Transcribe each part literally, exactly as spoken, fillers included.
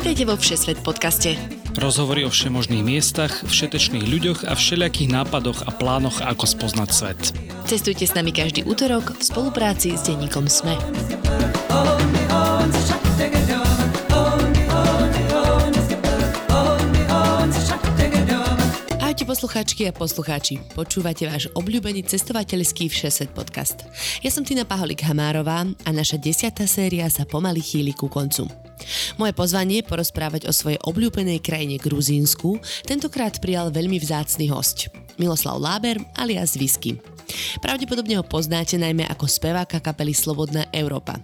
Vítejte vo Všesvet podcaste. Rozhovory o všemožných miestach, všetečných ľuďoch a všelijakých nápadoch a plánoch, ako spoznať svet. Cestujte s nami každý utorok v spolupráci s denníkom SME. Poslucháčky a poslucháči, počúvate váš obľúbený cestovateľský Všesvet podcast. Ja som Tina Paholik-Hamárová a naša desiatá séria sa pomaly chýli ku koncu. Moje pozvanie porozprávať o svojej obľúbenej krajine Gruzínsku tentokrát prijal veľmi vzácny hosť, Miloslav Láber alias Whisky. Pravdepodobne ho poznáte najmä ako speváka kapely Slobodná Európa.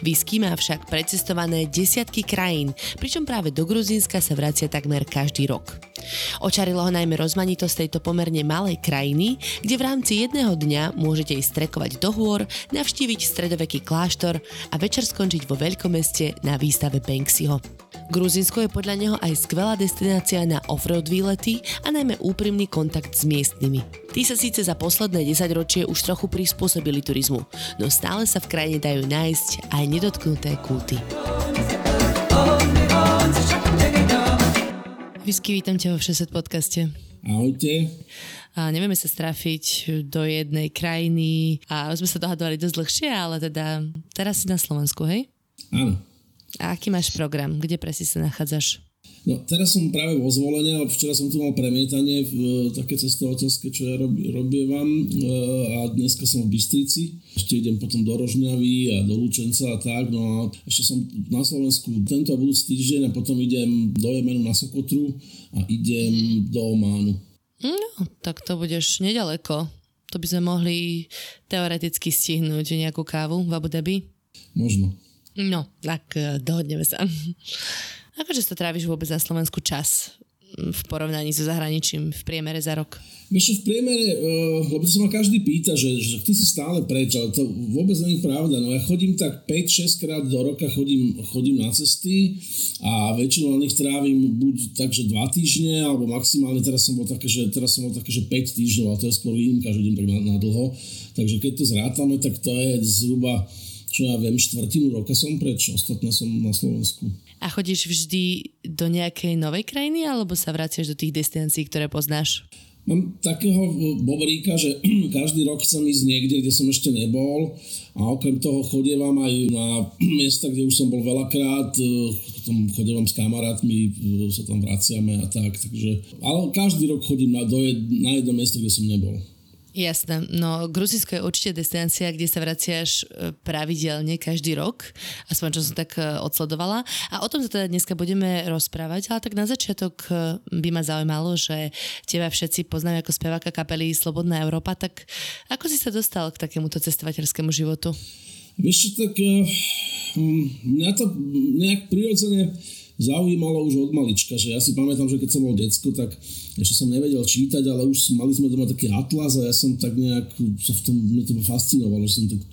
Whisky má však precestované desiatky krajín, pričom práve do Gruzínska sa vracia takmer každý rok. Očarilo ho najmä rozmanitosť tejto pomerne malej krajiny, kde v rámci jedného dňa môžete ísť trekovať do hôr, navštíviť stredoveký kláštor a večer skončiť vo veľkomeste na výstave Banksyho. Gruzínsko je podľa neho aj skvelá destinácia na offroad výlety a najmä úprimný kontakt s miestnymi. Tí sa síce za posledné desaťročie už trochu prispôsobili turizmu, no stále sa v krajine dajú nájsť aj nedotknuté kulty. Whisky, vítam ťa vo Všesvet podcaste. Ahojte. A nevieme sa strafiť do jednej krajiny a sme sa dohadovali dosť dlhšie, ale teda teraz si na Slovensku, hej? Áno. A aký máš program? Kde presne sa nachádzaš? No, teraz som práve vo Zvolene a včera som tu mal premietanie v také cestovateľské, čo ja robievam a dneska som v Bystrici. Ešte idem potom do Rožňavy a do Lučenca a tak. No a ešte som na Slovensku tento a budúci týždeň a potom idem do Jemenu na Sokotru a idem do Ománu. No, tak to budeš nedaleko. To by sme mohli teoreticky stihnúť nejakú kávu v Abu Dhabi? Možno. No, tak dohodneme sa. Akože sa tráviš vôbec na Slovensku čas v porovnaní so zahraničím v priemere za rok? Vieš, v priemere, lebo to sa ma každý pýta, že, že ty si stále preč, ale to vôbec nie je pravda. No ja chodím tak päť šesť krát do roka, chodím, chodím na cesty a väčšinou na nich trávim buď takže dva týždne, alebo maximálne teraz som bol také, že, teraz som bol také, že päť týždňov, ale to je skôr výnimka, že idem tak na, na dlho. Takže keď to zrátame, tak to je zhruba, čo ja viem, štvrtinu roka som preč, ostatné som na Slovensku. A chodíš vždy do nejakej novej krajiny, alebo sa vraciaš do tých destinácií, ktoré poznáš? Mám takého bobríka, že každý rok chcem ísť niekde, kde som ešte nebol a okrem toho chodievam aj na miesta, kde už som bol veľakrát, potom chodievam s kamarátmi, sa tam vraciame a tak, takže, ale každý rok chodím na, do jed, na jedno miesto, kde som nebol. Jasné, no Gruzínsko je určite destinácia, kde sa vraciaš pravidelne každý rok, aspoň čo som tak odsledovala. A o tom sa teda dneska budeme rozprávať, ale tak na začiatok by ma zaujímalo, že teba všetci poznajú ako speváka kapely Slobodná Európa, tak ako si sa dostal k takémuto cestovateľskému životu? Vieš, tak mňa to nejak prirodzene zaujímalo už od malička, že ja si pamätám, že keď som bol decko, tak ešte som nevedel čítať, ale už mali sme doma taký atlas a ja som tak nejak, sa v tom, mne to fascinovalo, že som tak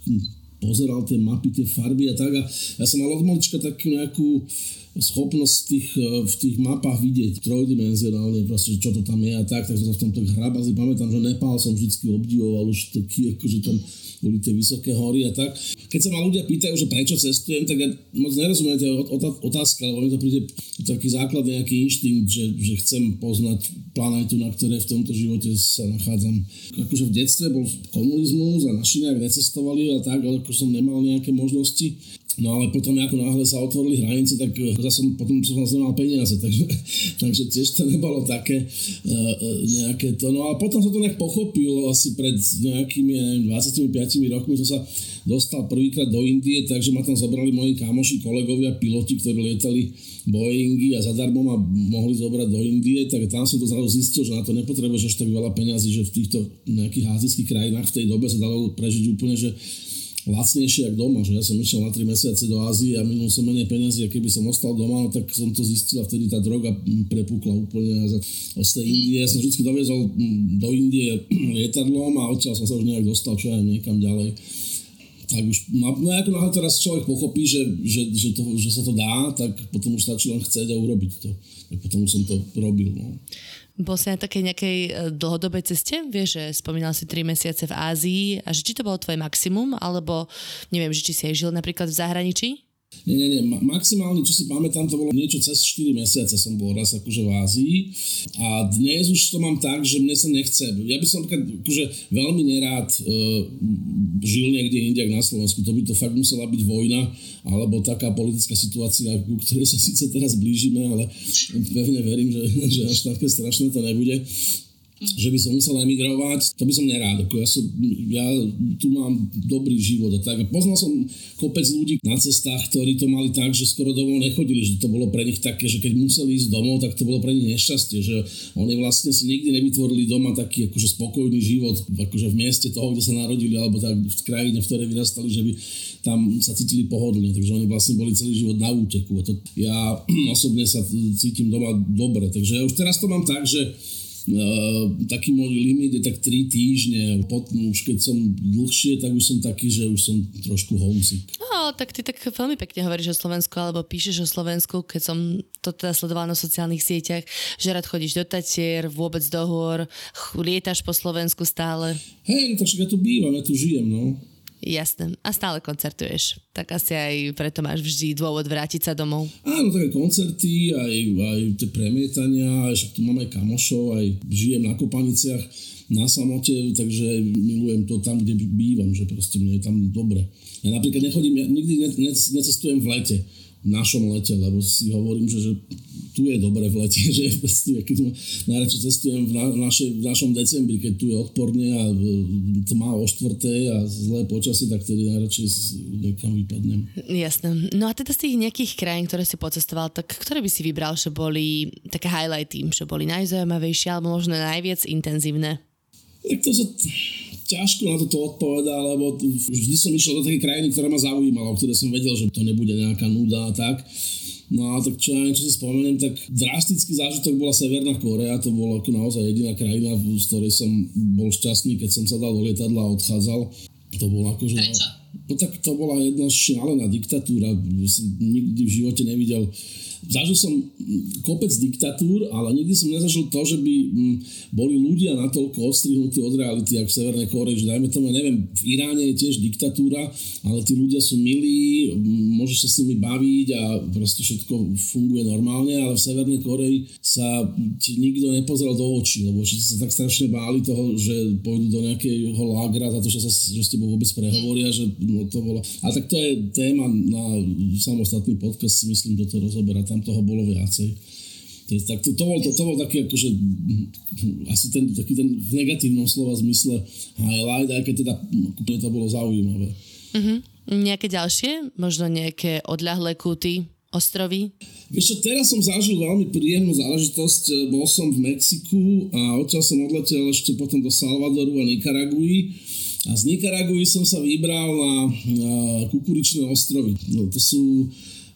pozeral tie mapy, tie farby a tak a ja som mal od malička takú nejakú schopnosť tých, v tých mapách vidieť trojdimenzionálne, proste, čo to tam je a tak, takže som v tom tak hrabal, si pamätám, že Nepál som vždycky obdivoval už taký, akože tam boli tie vysoké hory a tak. Keď sa ma ľudia pýtajú, že prečo cestujem, tak ja moc nerozumiem tej otázky, lebo mi to príde taký základ, nejaký inštinkt, že, že chcem poznať planetu, na ktorej v tomto živote sa nachádzam. Akože v detstve bol komunizmus a naši nejak necestovali a tak, ale ako som nemal nejaké možnosti. No ale potom, ako náhle sa otvorili hranice, tak zase potom som zase nemal peniaze, takže, takže tiež to nebolo také uh, nejaké to. No a potom som to nejak pochopil, asi pred nejakými, ja neviem, dvadsaťpäť rokmi som sa dostal prvýkrát do Indie, takže ma tam zobrali moji kamoši, kolegovia, piloti, ktorí lietali Boeingy a zadarmo ma mohli zobrať do Indie, tak tam som to zrazu zistil, že na to nepotrebuješ až tak veľa peniazy, že v týchto nejakých ázijských krajinách v tej dobe sa dalo prežiť úplne, že lacnejšie ako doma, že ja som išiel na tri mesiace do Ázie a minul som menej peniazy a keby som ostal doma, no tak som to zistil a vtedy tá droga prepukla úplne a z tej Indie. Ja som vždy doviezol do Indie lietadlom a odtiaľ som sa už nejak dostal, čo aj niekam ďalej. Tak už, no ako náhle teraz človek pochopí, že, že, že, to, že sa to dá, tak potom už stačí len chcieť a urobiť to. Tak potom už som to robil, no. Bol si na takej nejakej dlhodobej ceste? Vieš, že spomínal si tri mesiace v Ázii a že či to bolo tvoje maximum, alebo neviem, že či si aj žil napríklad v zahraničí? Nie, nie, nie. Maximálne, čo si pamätám, to bolo niečo cez štyri mesiace som bol raz akože v Ázii a dnes už to mám tak, že mne sa nechce. Ja by som akože veľmi nerád e, žil niekde inde, ako na Slovensku. To by to fakt musela byť vojna alebo taká politická situácia, ku ktorej sa síce teraz blížime, ale pevne verím, že, že až také strašné to nebude. Že by som musel emigrovať, to by som nerád. Ja, som, ja tu mám dobrý život a tak. Poznal som kopec ľudí na cestách, ktorí to mali tak, že skoro domov nechodili, že to bolo pre nich také, že keď museli ísť domov, tak to bolo pre nich nešťastie, že oni vlastne si nikdy nevytvorili doma taký akože spokojný život, akože v mieste toho, kde sa narodili, alebo tak v krajine, v ktorej vyrastali, že by tam sa cítili pohodlne. Takže oni vlastne boli celý život na úteku. A to, ja osobne sa cítim doma dobre. Takže ja už teraz to mám tak, že Uh, taký môj limit je tak tri týždne. Potom už keď som dlhšie, tak už som taký, že už som trošku homesick. No, tak ty tak veľmi pekne hovoríš o Slovensku, alebo píšeš o Slovensku, keď som to teda sledoval na sociálnych sieťach, že rád chodíš do Tatier, vôbec do hôr, lietaš po Slovensku stále. Hej, no tak však ja tu bývam, ja tu žijem, no. Jasné. A stále koncertuješ. Tak asi aj preto máš vždy dôvod vrátiť sa domov. Áno, také koncerty, aj, aj tie premietania, však tu mám aj kamošov, aj žijem na Kopaniciach, na samote, takže milujem to tam, kde bývam, že proste mne je tam dobre. Ja napríklad nechodím, ja nikdy necestujem v lete, v našom lete, lebo si hovorím, že, že tu je dobre v lete, že proste, keď najradšej cestujem v, na, v, našej, v našom decembri, keď tu je odporne a tma o štvrtej a zlé počasie, tak tedy najradšej nekam vypadnem. Jasné. No a teda z tých nejakých krajín, ktoré si pocestoval, tak ktoré by si vybral, že boli také highlighty, že boli najzaujímavejšie alebo možno najviac intenzívne? Tak to sa... Ťažko na toto odpovedá, lebo vždy som išiel do takej krajiny, ktorá ma zaujímala, o ktorej som vedel, že to nebude nejaká nuda a tak. No a tak čo ja niečo si spomeniem, tak drastický zážitok bola Severná Kórea, to bola ako naozaj jediná krajina, z ktorej som bol šťastný, keď som sa dal do lietadla a odchádzal. To bolo akože... Prečo? No tak to bola jedna šialená diktatúra, som nikdy v živote nevidel. Zažil som kopec diktatúr, ale nikdy som nezažil to, že by boli ľudia natoľko odstrihnutí od reality, ako v Severnej Kórei, že dajme tomu, neviem, v Iráne je tiež diktatúra, ale tí ľudia sú milí, môžeš sa s nimi baviť a proste všetko funguje normálne, ale v Severnej Kórei sa ti nikto nepozeral do očí, lebo všetci sa tak strašne báli toho, že pôjdu do nejakého lágra za to, že sa že s tebou vôbec prehovoria, že no to bolo. A tak to je téma na samostatný podcast, si myslím, do toho rozoberá. Tam toho bolo viacej. Tak to, to, bol, to, to bol taký akože asi ten, taký ten v negatívnom slova zmysle highlight, aj keď teda úplne to bolo zaujímavé. Uh-huh. Nejaké ďalšie? Možno nejaké odľahlé kúty, ostrovy? Vieš čo, teraz som zažil veľmi príjemnú záležitosť. Bol som v Mexiku a odtiaľ som odletel ešte potom do Salvadoru a Nikaraguji. A z Nikaraguji som sa vybral na, na Kukuričné ostrovy. No, to sú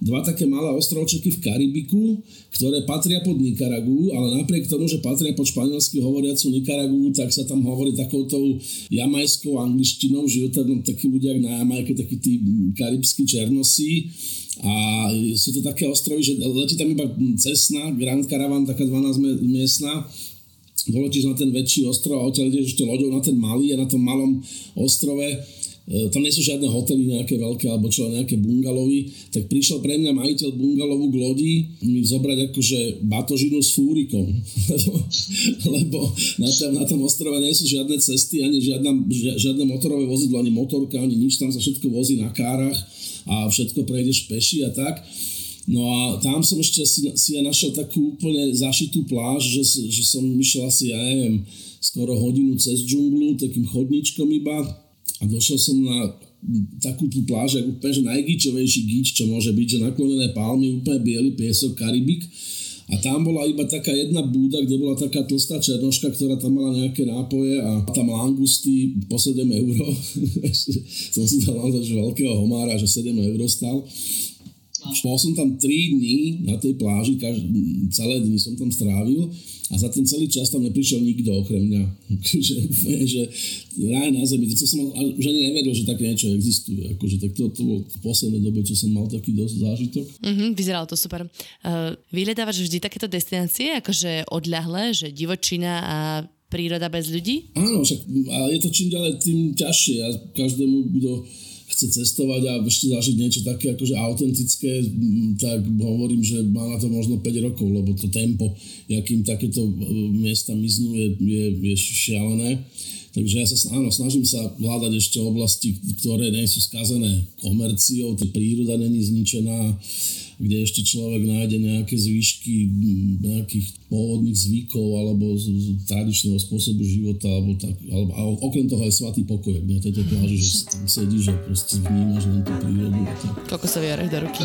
dva také malé ostrovčeky v Karibiku, ktoré patria pod Nikaragu, ale napriek tomu, že patria pod španielsky hovoriacu Nikaragu, tak sa tam hovorí takoutou jamajskou angličtinou, že tam takí ľudia na Jamajke, takí tí karibskí černosí. A sú to také ostrovy, že letí tam iba cesna, Grand Caravan, taká dvanásťmiestna, doletíš na ten väčší ostrov a odtiaľ ideš ešte loďou na ten malý a na tom malom ostrove tam nie sú žiadne hotely nejaké veľké alebo čo, nejaké bungalovy, tak prišiel pre mňa majiteľ bungalovu k lodi mi zobrať akože batožinu s fúrikom, lebo, lebo na, tom, na tom ostrove nie sú žiadne cesty, ani žiadna, žiadne motorové vozidlo, ani motorka, ani nič, tam sa všetko vozí na kárach a všetko prejdeš peši a tak. No a tam som ešte si, si ja našiel takú úplne zašitú pláž, že, že som išiel asi, ja neviem, skoro hodinu cez džunglu, takým chodničkom iba. A došiel som na takú tú pláž, ako úplne, že najgíčovejší gíč, čo môže byť, že naklonené palmy, úplne biely piesok, Karibik. A tam bola iba taká jedna búda, kde bola taká tlstá černoška, ktorá tam mala nejaké nápoje a tam langusty po sedem euro. Som si tam naozaj veľkého homára, že sedem euro stal. Bol som tam tri dni na tej pláži, každý, celé dni som tam strávil a za ten celý čas tam neprišiel nikto okrem mňa. že, že raj na zemi, to som už ani nevedel, že také niečo existuje. Akože, tak to, to bol v poslednej dobe, čo som mal taký dosť zážitok. Mm-hmm, vyzeralo to super. Uh, vyhľadávaš vždy takéto destinácie, akože odľahlé, že divočina a príroda bez ľudí? Áno, však, ale je to čím ďalej tým ťažšie a každému, kto chce cestovať a ešte zažiť niečo také akože autentické, tak hovorím, že má na to možno päť rokov, lebo to tempo, jakým takéto miesta miznú, je, je, je šialené. Takže ja sa áno, snažím sa hľadať ešte oblasti, ktoré nie sú skazené komerciou, tá príroda není zničená, kde ešte človek nájde nejaké zvyšky nejakých pôvodných zvykov alebo z, z tradičného spôsobu života, alebo tak, alebo, a okrem toho aj svatý pokoj, ak na tejto pláži, že tam sedíš a proste vnímaš len tú prírodu. Koľko sa vyjarech do ruky.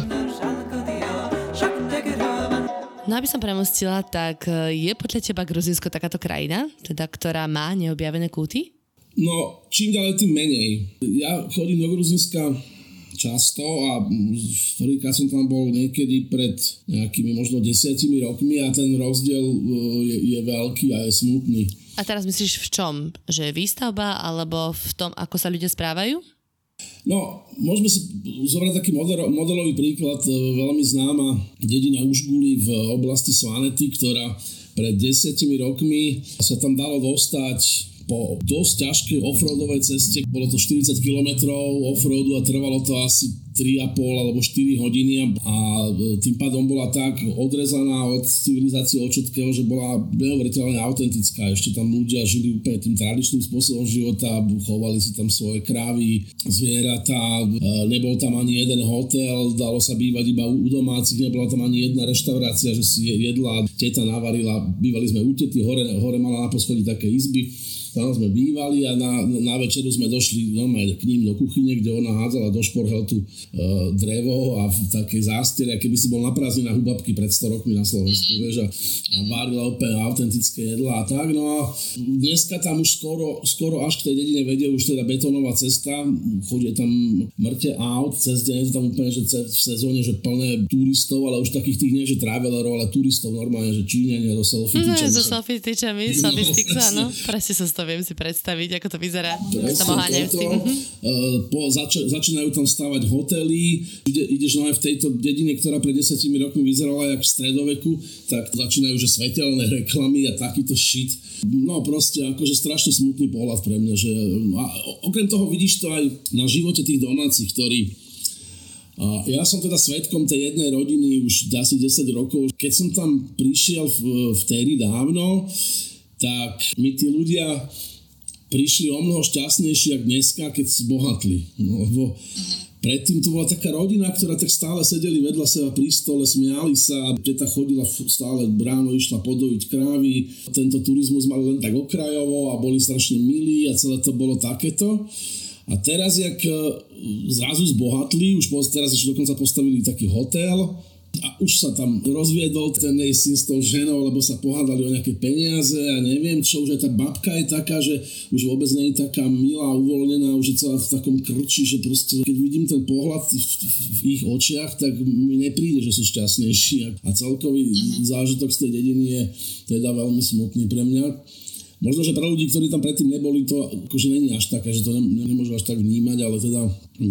No aby som premostila, tak je podľa teba Gruzínsko takáto krajina, teda ktorá má neobjavené kúty? No, čím ďalej, tým menej. Ja chodím do Gruzínska často a prvýkrát som tam bol niekedy pred nejakými možno desiatimi rokmi a ten rozdiel je, je veľký a je smutný. A teraz myslíš v čom? Že je výstavba alebo v tom, ako sa ľudia správajú? No, môžeme si zobrať taký model, modelový príklad, veľmi známa dedina Užguli v oblasti Svanety, ktorá pred desiatimi rokmi sa tam dalo dostať po dosť ťažkej offroadovej ceste. Bolo to štyridsať kilometrov offroadu a trvalo to asi tri a pol alebo štyri hodiny a tým pádom bola tak odrezaná od civilizácie od všetkého, že bola neuveriteľne autentická. Ešte tam ľudia žili úplne tým tradičným spôsobom života, chovali si tam svoje krávy, zvieratá, nebol tam ani jeden hotel, dalo sa bývať iba u domácich, nebola tam ani jedna reštaurácia, že si jedla, teta navarila, bývali sme u tety, hore, hore mala na poschodí také izby. Tam sme bývali a na, na večeru sme došli normálne k ním do kuchyne, kde ona hádzala do šporheltu e, drevo a v takej zástiere, keby si bol na prázdninách u babky pred sto rokmi na Slovensku, vieš, a, a varila úplne autentické jedlá a tak. No a dneska tam už skoro, skoro až k tej dedine vedie už teda betónová cesta, chodí tam mŕte aut, cez deň je to tam úplne že v sezóne že plné turistov, ale už takých tých nie, že travelerov, ale turistov normálne, že Číňania do selfie tyčami. No, so selfie tyčami, áno, presne sa stavia. Viem si predstaviť, ako to vyzerá. Presne toto. Uh, po, zač- začínajú tam stávať hotely. Ide, ideš no aj v tejto dedine, ktorá pred desiatimi rokmi vyzerala jak v stredoveku, tak začínajú že svetelné reklamy a takýto shit. No proste akože strašne smutný pohľad pre mňa. Že, a okrem toho vidíš to aj na živote tých domácich, ktorí... A ja som teda svedkom tej jednej rodiny už asi desať rokov. Keď som tam prišiel v, vtedy dávno, tak my tí ľudia prišli o mnoho šťastnejší, ako dneska, keď si bohatli. No, lebo predtým to bola taká rodina, ktorá tak stále sedeli vedľa seba pri stole, smiali sa, teta chodila stále ráno, išla podojiť krávy. Tento turizmus mal len tak okrajovo a boli strašne milí a celé to bolo takéto. A teraz, jak zrazu zbohatli, už teraz ešte dokonca postavili taký hotel, a už sa tam rozviedol ten jej syn s tou ženou, lebo sa pohádali o nejaké peniaze a neviem čo, už aj tá babka je taká, že už vôbec nie je taká milá, uvoľnená, už je celá v takom krči, že proste keď vidím ten pohľad v, v ich očiach, tak mi nepríde, že sú šťastnejší a celkový zážitok z tej dediny je teda veľmi smutný pre mňa. Možno, že pre ľudí, ktorí tam predtým neboli, to akože není až také, že to ne, nemôžu až tak vnímať, ale teda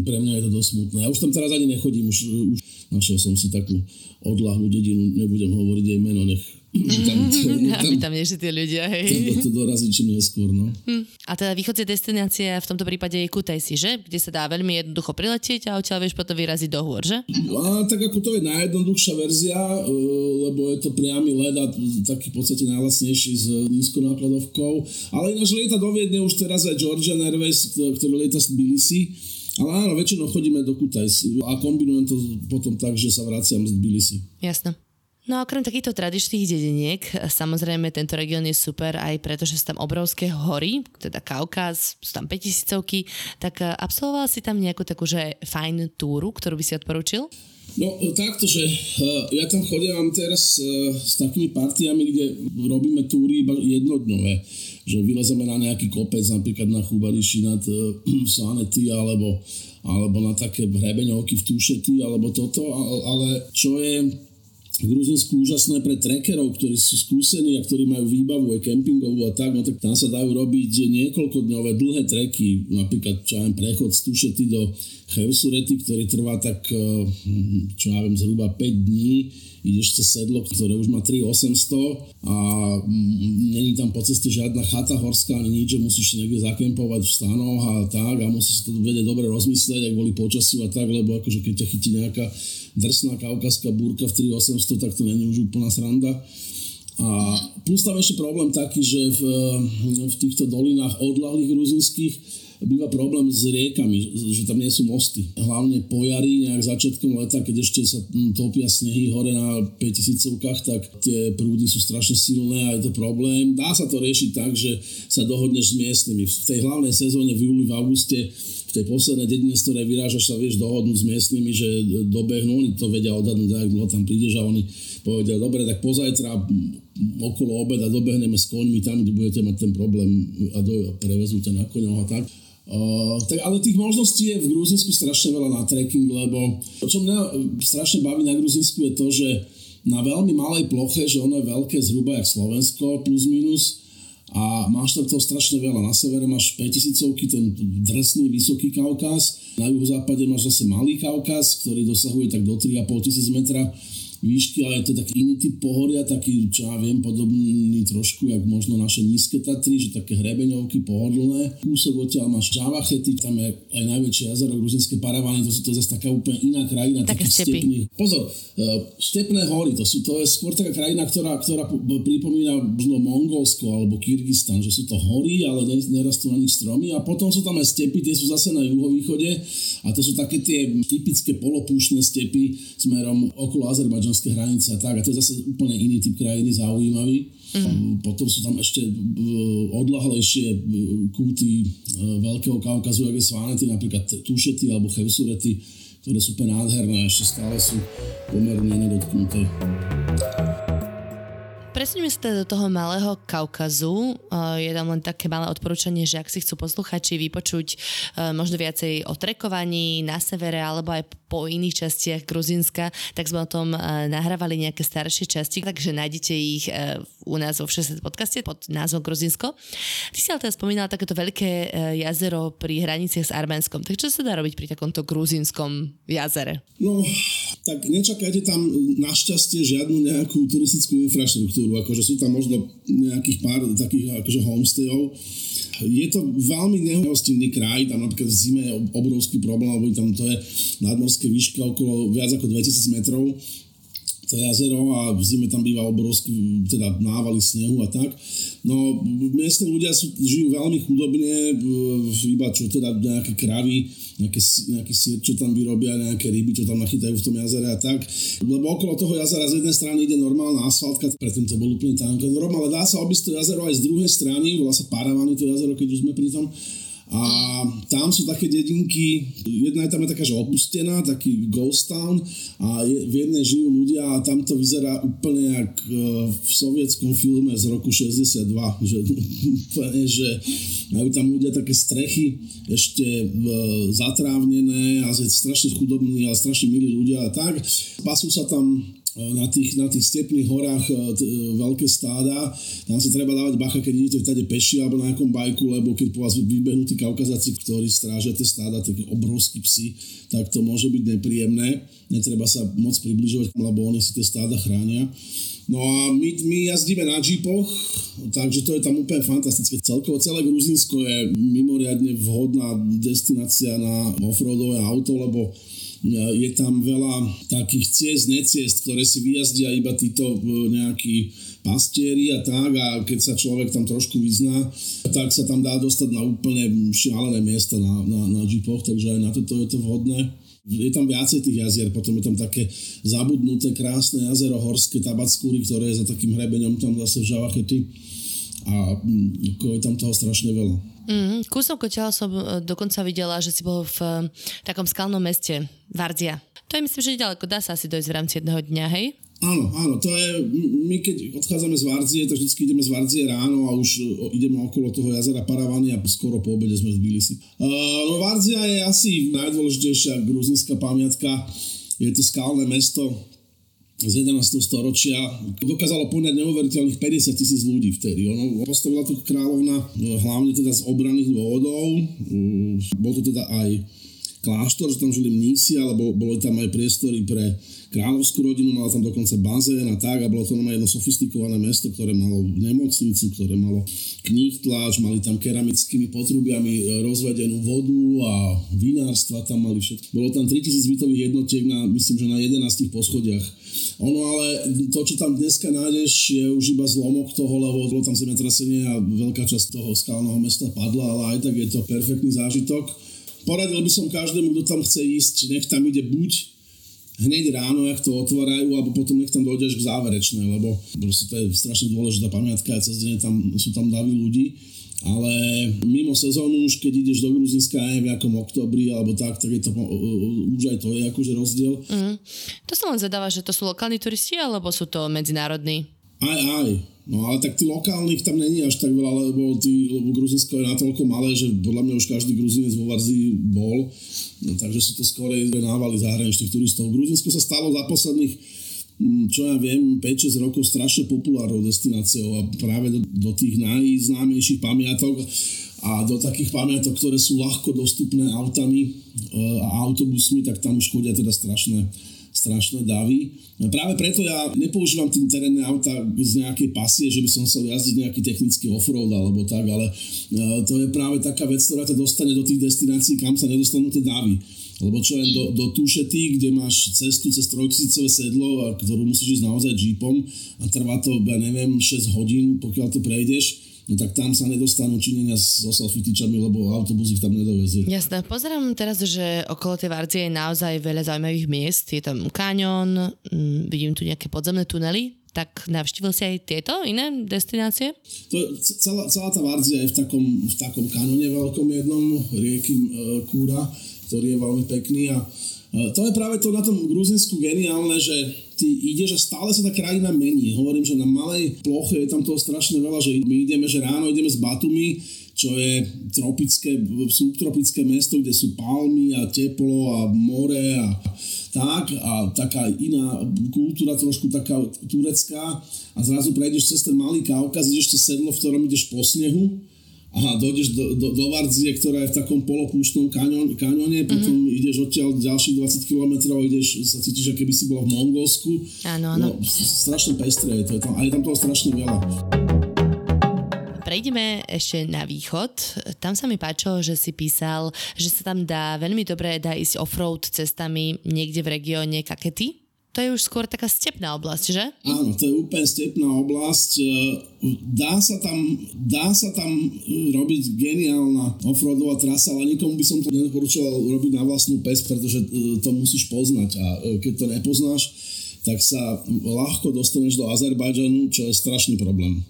pre mňa je to dosť smutné. Ja už tam teraz ani nechodím, už, už našiel som si takú odľahlú dedinu, nebudem hovoriť jej meno, nech tam, tam, tam ešte tie ľudia, hej. To, to dorazí čím neskôr, no. Hm. A teda východzie destinácia v tomto prípade je Kutaisi, že? Kde sa dá veľmi jednoducho priletieť a odtiaľ vieš potom vyraziť do hôr, že? A tak ako to je najjednoduchšia verzia, lebo je to priamy let a taký v podstate najlacnejší s nízkonákladovkou. Ale ináč lieta do Viedne už teraz aj Georgian Airways, ktorý lieta z Tbilisi. Ale áno, väčšinou chodíme do Kutaisi a kombinujem to potom tak, že sa vraciam z Tbilisi. Jasné. No a okrem takýchto tradičných dediniek, samozrejme tento región je super aj preto, že sú tam obrovské hory, teda Kaukaz, sú tam päťtisícovky, tak absolvoval si tam nejakú takú, že fajn túru, ktorú by si odporúčil? No takto, že ja tam chodím teraz s takými partiami, kde robíme túry iba jednodňové, že vylezeme na nejaký kopec, napríklad na Chubariši nad Svanety, alebo, alebo na také hrebeňovky v Túšeti, alebo toto, ale čo je v Gruzínsku úžasné pre trekerov, ktorí sú skúsení a ktorí majú výbavu aj kempingovú a tak, no tak tam sa dajú robiť niekoľkodňové dlhé treky, napríklad čo aj prechod z Tušety do Chevsurety, ktorý trvá tak, čo ja viem, zhruba päť dní, ideš cez sedlo, ktoré už má tri tisíc osemsto a není tam po ceste žiadna chata horská ani nič, že musíš niekde zakempovať v stanoch a tak a musíš to vedieť dobre rozmyslieť, ak boli počasiu a tak, lebo akože keď ťa chytí nejaká drsná kaukazská búrka v tri tisíc osemsto, tak to není už úplná sranda. A plus tam ešte problém taký, že v, v týchto dolinách odľahlých gruzinských býva problém s riekami, že tam nie sú mosty. Hlavne po jari, nejak začiatkom leta, keď ešte sa topia snehy hore na päťtisícovkách, tak tie prúdy sú strašne silné a je to problém. Dá sa to riešiť tak, že sa dohodneš s miestnymi. V tej hlavnej sezóne v júli, v auguste, tej posledné dedine, z ktorej vyrážaš, sa vieš dohodnúť s miestnymi, že dobehnú, oni to vedia odhadnúť, ak dlho tam prídeš a oni povedia, dobre, tak pozajtra okolo obeda dobehneme s koňmi tam, kde budete mať ten problém a, do, a prevezú ťa na koňoch a tak. Uh, tak. Ale tých možností je v Gruzinsku strašne veľa na trekking, lebo čo mňa strašne baví na Gruzinsku je to, že na veľmi malej ploche, že ono je veľké zhruba jak Slovensko, plus minus, a máš tam toho strašne veľa. Na severe máš päťtisícovky, ten drsný, vysoký Kaukaz. Na juhozápade máš zase malý Kaukaz, ktorý dosahuje tak do tri a pol tisíc metra výšky, ale je to taký iný typ pohoria, taký, čo ja viem, podobný trošku, jak možno naše nízke Tatry, že také hrebeňovky pohodlné. Kúsok odtiaľ máš Džavachety, tam je aj najväčšie jazero, Gruzinské Paravany, to sú to zase taká úplne iná krajina. Také štepný. Pozor, štepné hory, to sú, to je skôr taká krajina, ktorá, ktorá pripomína možno Mongolsko alebo Kyrgyzstan, že sú to hory, ale nerastú na nich stromy. A potom sú tam aj stepy, tie sú zase na juhovýchode a to sú také tie typické polopúštne stepy smerom okolo Azerbajdžanu hranice a tak. A to je zase úplne iný typ krajiny, zaujímavý. Mm. Potom sú tam ešte odľahlejšie kúty Veľkého Kaukazu, jak je Svanety, napríklad Tušety alebo Chevsurety, ktoré sú úplne nádherné a ešte stále sú pomerne nedotknuté. Presuňme sa teda do toho malého Kaukazu. Je tam len také malé odporúčanie, že ak si chcú posluchači vypočuť možno viacej o trekovaní na severe alebo aj po iných častiach Gruzínska, tak sme o tom nahrávali nejaké staršie časti, takže nájdete ich u nás vo Všetci podcaste pod názvom Gruzínsko. Ty si ale teda spomínala takéto veľké jazero pri hraniciach s Arménskom. Tak čo sa dá robiť pri takomto gruzínskom jazere? No, tak nečakajte tam našťastie žiadnu nejakú turistickú infraštruktúru. Akože sú tam možno nejakých pár takých akože homestayov. Je to veľmi nehostinný kraj, tam napríklad v zime je obrovský problém, lebo tam to je nadmorská výška okolo viac ako dvetisíc metrov, to jazero, a v zime tam býva obrovský teda návaly snehu a tak. No, miestne ľudia sú, žijú veľmi chudobne, iba čo teda nejaké kravy, nejaké, nejaký sier, čo tam vyrobia, nejaké ryby, čo tam nachytajú v tom jazere a tak. Lebo okolo toho jazera z jednej strany ide normálna asfaltka, predtým to bol úplne tankodrom, ale dá sa obísť to jazero aj z druhej strany, volá sa Paravany to jazero, keď už sme pri tom. A tam sú také dedinky, jedna je tam je taká, že opustená, taký ghost town, a je, v jednej žijú ľudia a tam to vyzerá úplne jak v sovietskom filme z roku šesťdesiatdva, že úplne, že majú tam ľudia také strechy ešte zatrávnené a je strašne chudobní a strašne milí ľudia a tak. Pasú sa tam na tých, na tých stepných horách t- veľké stáda. Tam sa treba dávať bacha, keď idete v tade peši alebo na nejakom bajku, lebo keď po vás vybehnú tí Kaukazáci, ktorí strážia tie stáda, také obrovskí psi, tak to môže byť nepríjemné. Netreba sa moc približovať, lebo oni si tie stáda chránia. No a my, my jazdíme na džipoch, takže to je tam úplne fantastické. Celkovo celé Gruzínsko je mimoriadne vhodná destinácia na offroadové auto, lebo je tam veľa takých ciest, neciest, ktoré si vyjazdia iba títo nejakí pastieri a tak, a keď sa človek tam trošku vyzná, tak sa tam dá dostať na úplne šialené miesta na, na, na džipoch, takže aj na toto je to vhodné. Je tam viacej tých jazier, potom je tam také zabudnuté krásne jazero horské Tabackúry, ktoré je za takým hrebeňom tam zase v Džavachety, a je tam toho strašne veľa. Mm, kúsom koťala som dokonca videla, že si bol v takom skalnom meste Vardzia. To je, myslím, že ďaleko, dá sa asi dojsť v rámci jedného dňa, hej? Áno, áno, to je, my keď odchádzame z Vardzie, tak vždycky ideme z Vardzie ráno a už ideme okolo toho jazera Paravany a skoro po obede sme v Tbilisi. Uh, no Vardzia je asi najdôležitejšia gruzínska pamiatka, je to skalné mesto, z jedenásteho storočia dokázalo poňať neuveriteľných päťdesiat tisíc ľudí vtedy. Ono postavila tu kráľovna hlavne teda z obranných dôvodov. Bol to teda aj kláštor, že tam žili mnísi, alebo boli tam aj priestory pre kráľovskú rodinu, mala tam dokonca bazén a tak, a bolo to jedno sofistikované mesto, ktoré malo nemocnicu, ktoré malo kníhtlač, mali tam keramickými potrubiami rozvedenú vodu a vinárstva tam mali všetko. Bolo tam tritisíc bytových jednotiek, na, myslím, že na jedenástich poschodiach. Ono ale, to, čo tam dneska nájdeš, je už iba zlomok toho, lebo bolo tam zemetrasenie a veľká časť toho skalného mesta padla, ale aj tak je to perfektný zážitok. Poradil by som každému, kto tam chce ísť, nech tam ide buď hneď ráno, jak to otvárajú, alebo potom nech tam dojde až k záverečnej, lebo proste to je strašne dôležitá pamiatka a cez deň tam, sú tam davy ľudí, ale mimo sezónu už, keď ideš do Gruzínska aj v nejakom októbri alebo tak, tak je to, už aj to je akože rozdiel. Mm. To sa len zadáva, že to sú lokálni turisti, alebo sú to medzinárodní? Aj, aj. No ale tak tí lokálnych tam není až tak veľa, lebo, tí, lebo Gruzinsko je natoľko malé, že podľa mňa už každý Gruzinec vo Varzii bol. No, takže sú to skorej návaly zahraničných turistov. Gruzinsko sa stalo za posledných, čo ja viem, päť šesť rokov strašne populárnou destináciou a práve do, do tých najznámejších pamiatok a do takých pamiatok, ktoré sú ľahko dostupné autami a autobusmi, tak tam už chodia teda strašné strašné davy. A práve preto ja nepoužívam ten terénne auta z nejakej pasie, že by som chcel jazdiť nejaký technický offroad alebo tak, ale to je práve taká vec, ktorá ťa dostane do tých destinácií, kam sa nedostanú tie davy. Lebo čo len do, do Túšety, kde máš cestu cez trojtisícové sedlo, a ktorú musíš ísť naozaj jeepom a trvá to, ja neviem, šesť hodín, pokiaľ to prejdeš, no tak tam sa nedostanú činenia so selfitičami, lebo autobus ich tam nedovezie. Jasné. Pozerám teraz, že okolo tej Varzie je naozaj veľa zaujímavých miest. Je tam kaňon, vidím tu nejaké podzemné tunely. Tak navštívil si aj tieto iné destinácie? To, celá, celá tá Varzia je v takom, v takom kaňone veľkom jednom, rieky e, Kúra, ktorý je veľmi pekný a to je práve to na tom Gruzinsku geniálne, že ty ideš a stále sa tá krajina mení. Hovorím, že na malej ploche je tam toho strašne veľa, že my ideme, že ráno ideme z Batumi, čo je tropické, subtropické mesto, kde sú palmy a teplo a more a tak a taká iná kultúra, trošku taká turecká a zrazu prejdeš cez ten malý Kaukaz, ideš cez sedlo, v ktorom ideš po snehu a dojdeš do, do, do Varzie, ktorá je v takom polopúštnom kaňone, kaňone, potom mm-hmm. ideš odtiaľ ďalších dvadsať kilometrov, ideš, sa cítiš, ako keby si bola v Mongolsku. Áno, áno. No, strašne pestré je to, je tam, a je tam toho strašne veľa. Prejdeme ešte na východ. Tam sa mi páčilo, že si písal, že sa tam dá veľmi dobre dá ísť offroad cestami niekde v regióne Kakety. To je už skôr taká stepná oblasť, že? Áno, to je úplne stepná oblasť. Dá sa tam, dá sa tam robiť geniálna offroadová trasa, ale nikomu by som to nedoporučoval robiť na vlastnú pes, pretože to musíš poznať a keď to nepoznáš, tak sa ľahko dostaneš do Azerbajdžanu, čo je strašný problém.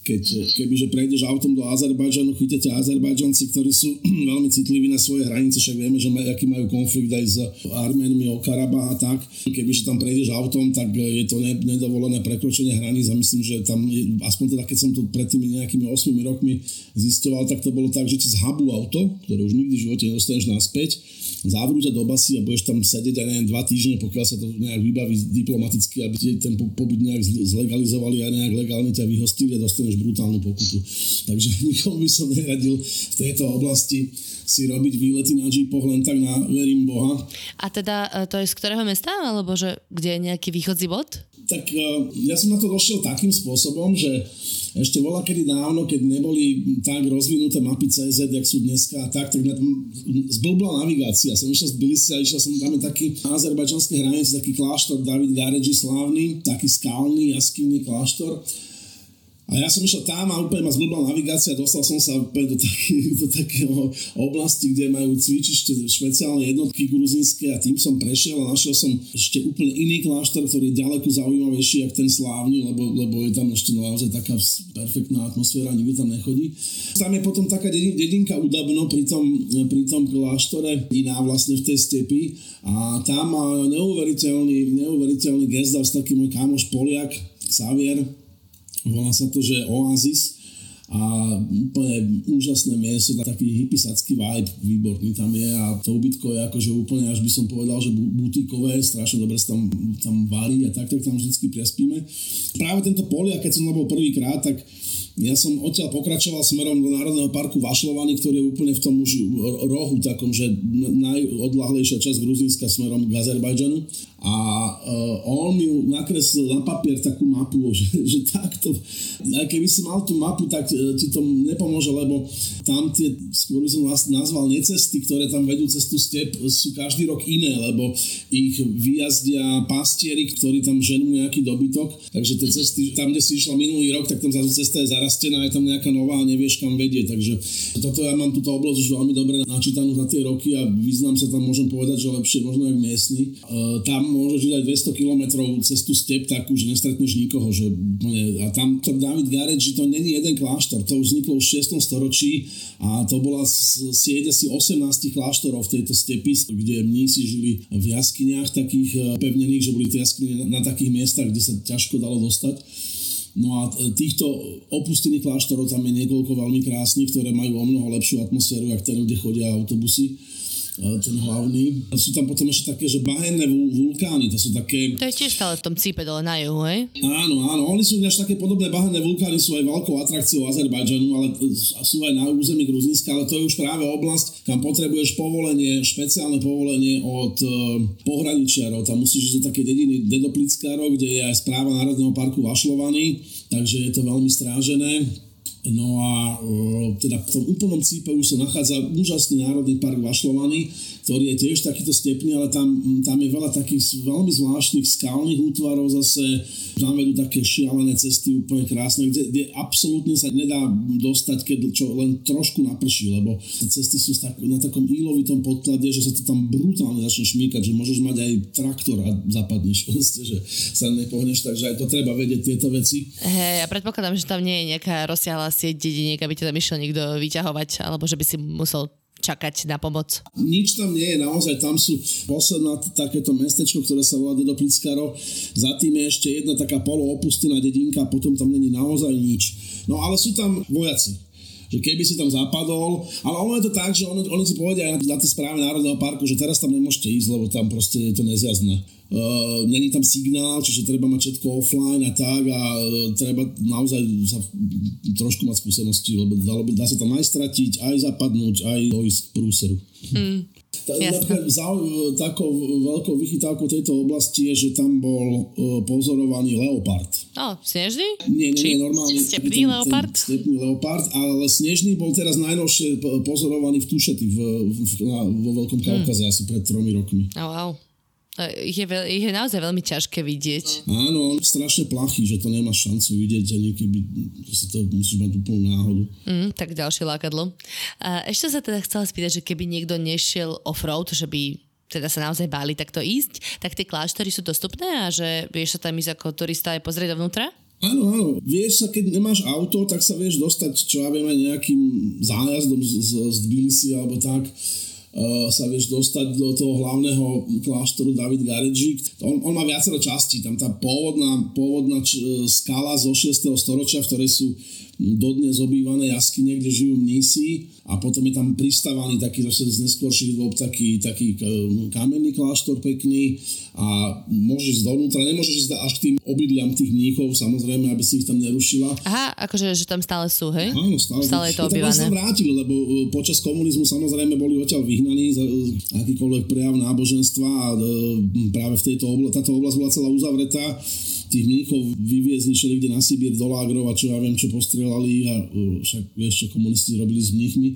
Keď, kebyže prejdeš autom do Azerbajdžanu, chytia ťa Azerbajdžanci, ktorí sú veľmi citliví na svoje hranice, však vieme, že maj, aký majú konflikt aj s Arménmi o Karabach a tak. Kebyže tam prejdeš autom, tak je to ne, nedovolené prekročenie hraníc a myslím, že tam, aspoň teda keď som to pred tými nejakými ôsmimi rokmi zisťoval, tak to bolo tak, že ti zhabú auto, ktoré už nikdy v živote nedostaneš naspäť, zavrú ťa do basy a budeš tam sedieť aj neviem dva týždne, pokiaľ sa to nejak vybaví diplomaticky, aby ti ten pobyt nejak zlegalizovali a nejak legálne ťa vyhostili a dostaneš brutálnu pokutu. Takže nikomu by som neradil v tejto oblasti si robiť výlety na džipoch len tak na verím Boha. A teda to je z ktorého mesta? Alebo že kde je nejaký východzí bod? Tak ja som na to došiel takým spôsobom, že ešte bola kedy dávno, keď neboli tak rozvinuté mapy cé zet, jak sú dneska a tak, tak zblbla navigácia. Som išiel z Bilisi a išiel som tam taký azerbajdžanský hranic, taký kláštor David Garedži slávny, taký skalný, jaskinný kláštor. A ja som išiel tam a úplne ma zblbla navigácia, dostal som sa úplne do, taký, do takého oblasti, kde majú cvičište špeciálne jednotky gruzinské a tým som prešiel a našiel som ešte úplne iný kláštor, ktorý je ďaleko zaujímavejší ako ten slávny, lebo, lebo je tam ešte naozaj taká perfektná atmosféra, nikto tam nechodí. Tam je potom taká dedinka Udabno pri tom, pri tom kláštore, iná vlastne v tej stepi a tam má neuveriteľný, neuveriteľný gezdar, taký môj kámoš Poliak, Xavier. Volá sa to, že Oasis a úplne úžasné miesto, taký hippiesacký vibe výborný tam je a to ubytko je akože úplne, až by som povedal, že butikové, strašne dobre sa tam, tam varí a tak, tak tam vždycky prespíme. Práve tento Polia, keď som tam bol prvýkrát, tak ja som odtiaľ pokračoval smerom do Národného parku Vašľovany, ktorý je úplne v tom už rohu takom, že najodľahlejšia časť Gruzínska smerom k Azerbajdžanu. A uh, on mi nakreslil na papier takú mapu, že, že takto, aj keby si mal tú mapu, tak uh, ti to nepomôže, lebo tam tie, skôr by som nazval necesty, ktoré tam vedú cez tú step, sú každý rok iné, lebo ich vyjazdia pastieri, ktorí tam ženú nejaký dobytok, takže tie cesty, tam, kde si išla minulý rok, tak tam zase cesta je zarastená, je tam nejaká nová a nevieš, kam vedie, takže toto ja mám túto oblasť už veľmi dobre načítanú za tie roky a význam sa tam môžem povedať, že lepšie možno jak miestny. Uh, tam môžeš dať dvesto kilometrov cez tú step takú, že nestretneš nikoho. Že, ne, a tam to David Gareč, to není jeden kláštor, to už vzniklo v šiestom storočí a to bola sieť asi osemnásť kláštorov v tejto stepi, kde mnísi žili v jaskyniach takých pevnených, že boli tie jaskyne na, na takých miestach, kde sa ťažko dalo dostať. No a týchto opustených kláštorov tam je niekoľko veľmi krásnych, ktoré majú o mnoho lepšiu atmosféru, ako ten, kde chodia autobusy. Ten hlavný. Sú tam potom ešte také, že bahenné vulkány, to sú také... To je tiež stále v tom Cípe, dole na juhu, hej? Áno, áno, oni sú až také podobné, bahenné vulkány sú aj veľkou atrakciou Azerbajdžanu, ale sú aj na území Gruzínska, ale to je už práve oblasť, kam potrebuješ povolenie, špeciálne povolenie od uh, pohraničiarov, tam musíš ísť do také dediny Dedoplickárov, kde je aj správa Národného parku Vašľovany, takže je to veľmi strážené. No a teda v tom úplnom Cípe už sa nachádza úžasný národný park Vašľovany, ktorý je tiež takýto stepný, ale tam, tam je veľa takých veľmi zvláštnych skalných útvarov zase, tam vedú také šialené cesty úplne krásne, kde, kde absolútne sa nedá dostať, keď čo len trošku naprší, lebo cesty sú na takom ílovitom podklade, že sa to tam brutálne začne šmýkať, že môžeš mať aj traktor a zapadneš, proste, že sa nepohneš, takže aj to treba vedieť tieto veci. Hej, ja predpokladám, že tam nie je nejaká rozsiahla sieť dediniek, aby teda išiel niekto vyťahovať, alebo že by si musel čakať na pomoc. Nič tam nie je, naozaj tam sú posledná t- takéto mestečko, ktoré sa volá Dedoplickáro, za tým je ešte jedna taká poloopustená dedinka, potom tam není naozaj nič. No ale sú tam vojaci, že keby si tam zapadol, ale ono je to tak, že oni, oni si povedia aj na tej správe Národného parku, že teraz tam nemôžete ísť, lebo tam proste je to nezjazdné. Uh, není tam signál, čiže treba mať všetko offline a tak a uh, treba naozaj sa trošku mať skúsenosti, lebo dá sa tam aj stratiť, aj zapadnúť, aj dojsť k prúseru. Mm. Takou veľkou vychytávkou tejto oblasti je, že tam bol uh, pozorovaný leopard. No, snežný? Nie, nie, nie, normálny. Stepný leopard? Stepný leopard, ale snežný bol teraz najnovšie pozorovaný v Tušeti v, v, v, na, vo Veľkom Kaukaze hmm. asi pred tromi rokmi. Oh, wow. Ich je, veľ, ich je naozaj veľmi ťažké vidieť. Áno, on je strašne plachý, že to nemá šancu vidieť a niekedy sa to musíš mať úplnú náhodu. Mm, tak ďalšie lákadlo. A ešte sa teda chcela spýtať, že keby niekto nešiel off-road, že by teda sa naozaj báli takto ísť, tak tie kláštory sú dostupné a že vieš sa tam ísť ako turista aj pozrieť dovnútra? Áno, áno. Vieš sa, keď nemáš auto, tak sa vieš dostať, čo ja viem, aj nejakým zájazdom z, z, z Tbilisi alebo tak. Uh, sa vieš dostať do toho hlavného kláštoru David Garedžík. On, on má viacero častí. Tam tá pôvodná, pôvodná č- skala zo šiesteho storočia, v ktorej sú dodnes obývané jaskyne, kde žijú mnísi a potom je tam pristávaný taký z neskorších dôb taký, taký kamenný kláštor pekný a môžeš ísť dovnútra, nemôžeš ísť až k tým obydliam tých mníchov, samozrejme, aby si ich tam nerušila. Aha, akože, že tam stále sú, hej? Áno, stále, stále je to obývané. Tak sa vrátili, lebo počas komunizmu samozrejme boli odtiaľ vyhnaní za akýkoľvek prejav náboženstva a práve v tejto oblasti, táto oblasť bola celá uzavretá. Tých mníchov vyviezli všelikde na Sibír do lágrov a čo ja viem, čo postrelali a však vieš, čo komunisti robili s mníchmi.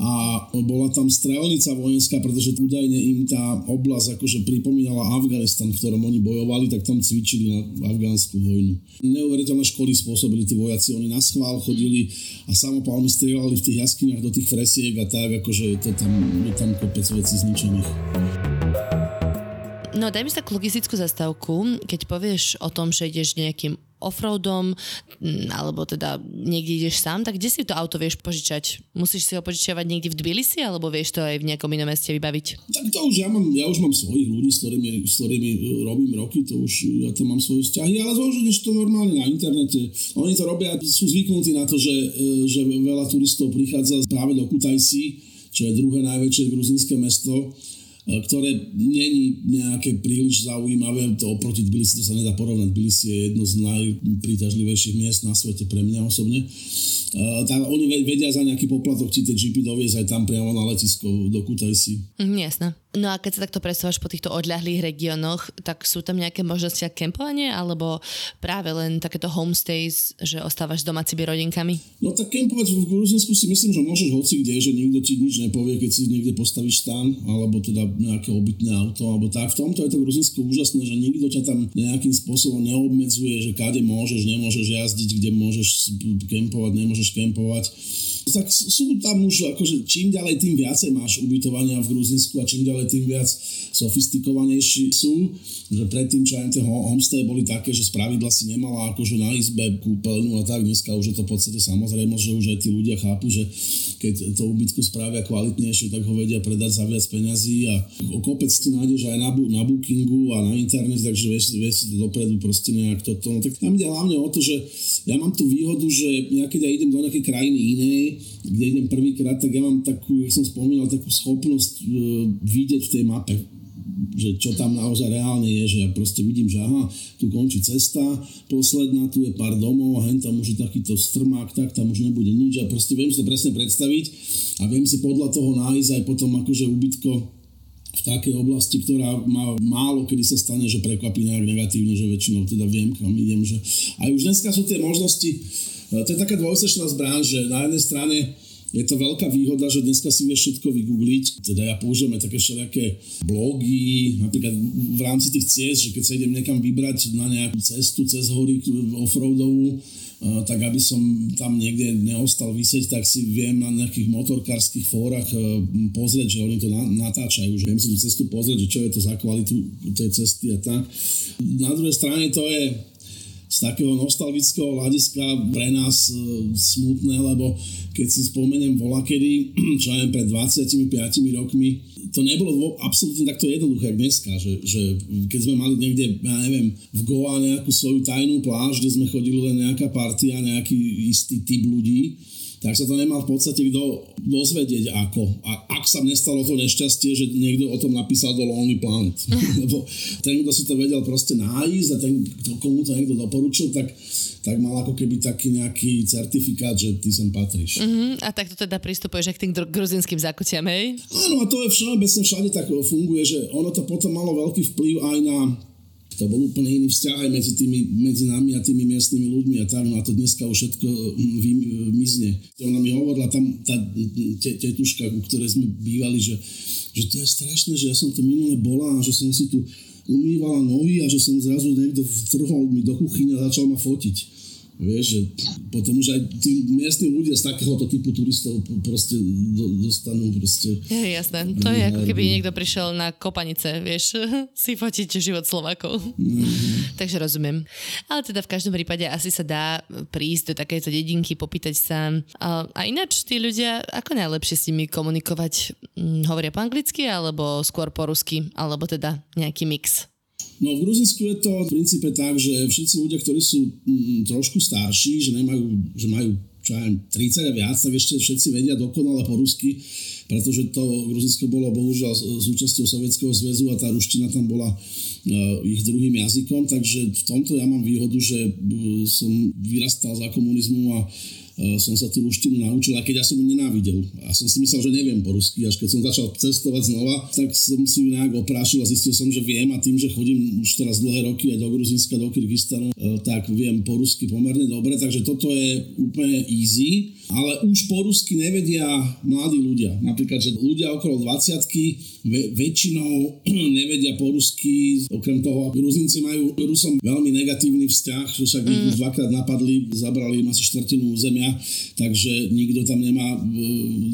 A bola tam strelnica vojenská, pretože údajne im tá oblasť akože pripomínala Afganistan, v ktorom oni bojovali, tak tam cvičili na afgánsku vojnu. Neuveriteľné školy spôsobili tí vojaci, oni na schvál chodili a samopálmi strieľali v tých jaskyniach do tých fresiek a tak, akože to tam, je tam kopec vecí zničených. No dajme sa klogisickú zastávku, keď povieš o tom, že ideš nejakým offroadom, alebo teda niekde ideš sám, tak kde si to auto vieš požičať? Musíš si ho požičiavať niekde v Tbilisi, alebo vieš to aj v nejakom inom meste vybaviť? Tak to už ja mám, ja už mám svojich ľudí, s ktorými, s ktorými robím roky, to už ja tam mám svoje vzťahy, ale zložíš to normálne na internete. Oni to robia, sú zvyknutí na to, že, že veľa turistov prichádza práve do Kutaisi, čo je druhé najväčšie gruzínske mesto, ktoré není nejaké príliš zaujímavé, to oproti Tbilisi, to sa nedá porovnať. Tbilisi je jedno z najpríťažlivejších miest na svete pre mňa osobne. Tam oni vedia za nejaký poplatok ti tie džipy doviezť aj tam priamo na letisko do Kutaisi. Mm, jasné. No a keď sa takto presúvaš po týchto odľahlých regiónoch, tak sú tam nejaké možnosti na kempovanie, alebo práve len takéto homestays, že ostávaš s domácimi rodinkami? No tak kempovať v Gruzinsku si myslím, že môžeš hoci kde, že nikto ti nič nepovie, keď si niekde postavíš stan, alebo teda nejaké obytné auto, alebo tak. V tomto je to Gruzinsko úžasné, že nikto ťa tam nejakým spôsobom neobmedzuje, že kade môžeš, nemôžeš jazdiť, kde môžeš kempovať, nemôžeš kempovať. Tak sú tam už akože čím ďalej tým viacej máš ubytovania v Gruzinsku a čím ďalej tým viac sofistikovanejší sú, že predtým čo aj tie homestay boli také, že spravidla si nemala akože na izbe kúpeľnú a tak, dneska už je to v podstate samozrejme, že už aj tí ľudia chápu, že keď to ubytko spravia kvalitnejšie, tak ho vedia predať za viac peňazí a kopec ti nájdeš aj na, na bookingu a na internet, takže vieš, vieš si to dopredu proste nejak toto. No, tak tam ide hlavne o to, že ja mám tú výhodu, že ja keď ja idem do nejakej krajiny inej, kde idem prvýkrát, tak ja mám takú, jak som spomínal, takú schopnosť e, vidieť v tej mape, že čo tam naozaj reálne je, že ja proste vidím, že aha, tu končí cesta posledná, tu je pár domov a hen tam už je takýto strmák, tak tam už nebude nič a proste viem si to presne predstaviť a viem si podľa toho nájsť aj potom akože ubytko v takej oblasti, ktorá má málo kedy sa stane, že prekvapí nejak negatívne, že väčšinou teda viem, kam idem, že aj už dneska sú tie možnosti. To je taká dvojsečná zbraň, že na jednej strane je to veľká výhoda, že dneska si vieš všetko vygoogliť. Teda ja používame také všelijaké blogy, napríklad v rámci tých ciest, že keď sa idem niekam vybrať na nejakú cestu cez hory offroadovú, tak aby som tam niekde neostal vysieť, tak si viem na nejakých motorkárskych fórach pozrieť, že oni to natáčajú, že viem si tú cestu pozrieť, že čo je to za kvalitu tej cesty a tak. Na druhej strane to je z takého nostalgického hľadiska pre nás e, smutné, lebo keď si spomeniem volakedy, čo aj pred dvadsiatimi piatimi rokmi, to nebolo absolútne takto jednoduché, jak dneska, že, že keď sme mali niekde, ja neviem, v Goa nejakú svoju tajnú pláž, kde sme chodili len nejaká partia, nejaký istý typ ľudí, tak sa to nemal v podstate kto dozvedieť ako. A ak sa nestalo to nešťastie, že niekto o tom napísal do Lonely Planet. Lebo ten, kto si to vedel proste nájsť a ten, komu to niekto doporučil, tak, tak mal ako keby taký nejaký certifikát, že ty sem patríš. Uh-huh. A takto teda pristupuješ aj k tým gruzinským zákutiam, hej? Áno, a to je všeobecne všade tak funguje, že ono to potom malo veľký vplyv aj na... To bol úplne iný vzťah aj medzi, tými, medzi nami a tými miestnymi ľuďmi a tak, no a to dneska už všetko vymizne. Ona mi hovorila tam tá te, tetuška, u ktorej sme bývali, že, že to je strašné, že ja som tu minule bola a že som si tu umývala nohy a že som zrazu niekto vtrhol mi do kuchyne a začal ma fotiť. Vieš, že potom už aj tí miestni ľudia z takéhoto typu turistov proste do, dostanú proste... Je, jasné, to je ako keby niekto prišiel na kopanice, vieš, si fotiť život Slovákov. Mm-hmm. Takže rozumiem. Ale teda v každom prípade asi sa dá prísť do takejto dedinky, popýtať sa. A, a ináč tí ľudia, ako najlepšie s nimi komunikovať? Hovoria po anglicky, alebo skôr po rusky, alebo teda nejaký mix? No v Gruzinsku je to v princípe tak, že všetci ľudia, ktorí sú mm, trošku starší, že nemajú, že majú čo aj tridsať a viac, tak ešte všetci vedia dokonale po rusky, pretože to Gruzinsko bolo bohužiaľ súčasťou Sovietskeho zväzu a tá ruština tam bola e, ich druhým jazykom, takže v tomto ja mám výhodu, že e, som vyrastal za komunizmu a som sa tú ruštinu naučil, a keď ja som ju nenávidel. A som si myslel, že neviem po rusky, až keď som začal cestovať znova, tak som si ju nejak oprášil a zistil som, že viem, a tým, že chodím už teraz dlhé roky aj do Gruzínska, do Kyrgyzstanu, tak viem po rusky pomerne dobre, takže toto je úplne easy. Ale už po rusky nevedia mladí ľudia. Napríklad, že ľudia okolo dvadsiatky väčšinou nevedia po rusky. Okrem toho, Gruzinci majú Rusom veľmi negatívny vzťah, čo však ich mm. dvakrát napadli, zabrali im asi štvrtinu územia, takže nikto tam nemá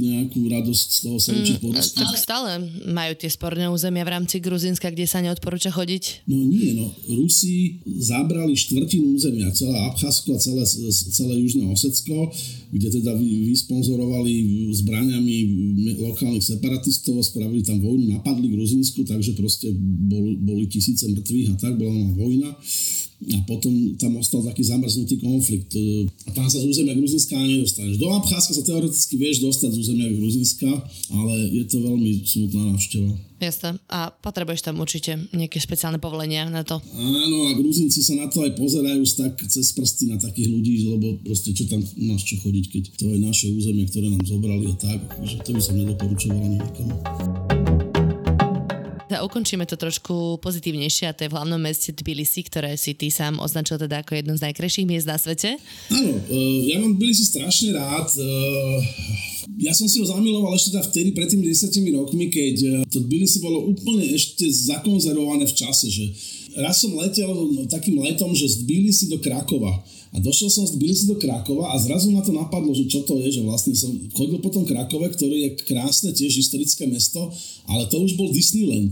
nejakú radosť z toho sa učiť mm. po rusky. Tak stále majú tie sporné územia v rámci Gruzínska, kde sa neodporúča chodiť? No nie, no. Rusi zabrali štvrtinu územia, celé Abcházsko a celé, celé Južné Osecko, kde teda vysponzorovali zbraňami lokálnych separatistov a spravili tam vojnu, napadli Gruzínsku, takže proste bol, boli tisíce mŕtvych a tak, bola ona vojna. A potom tam ostal taký zamrznutý konflikt. A tam sa z územia Gruzínska nedostaneš. Do Abcházska sa teoreticky vieš dostať z územia Gruzínska, ale je to veľmi smutná návšteva. Jasné. A potrebuješ tam určite nejaké špeciálne povolenia na to? Áno, a Gruzínci sa na to aj pozerajú tak cez prsty na takých ľudí, lebo proste čo tam máš čo chodiť, keď to je naše územie, ktoré nám zobrali a tak. Takže to by som nedoporučoval nikomu. A ukončíme to trošku pozitívnejšie, a to je v hlavnom meste Tbilisi, ktoré si ty sám označil teda ako jedno z najkrajších miest na svete. Áno, ja mám Tbilisi strašne rád. Ja som si ho zamiloval ešte teda vtedy, pred tými desiatimi rokmi, keď to Tbilisi bolo úplne ešte zakonzervované v čase, že raz som letel takým letom, že z Tbilisi do Krakova. A došiel som z Tbilisi do Krakova a zrazu ma to napadlo, že čo to je, že vlastne som chodil po tom Krakove, ktoré je krásne tiež historické mesto, ale to už bol Disneyland.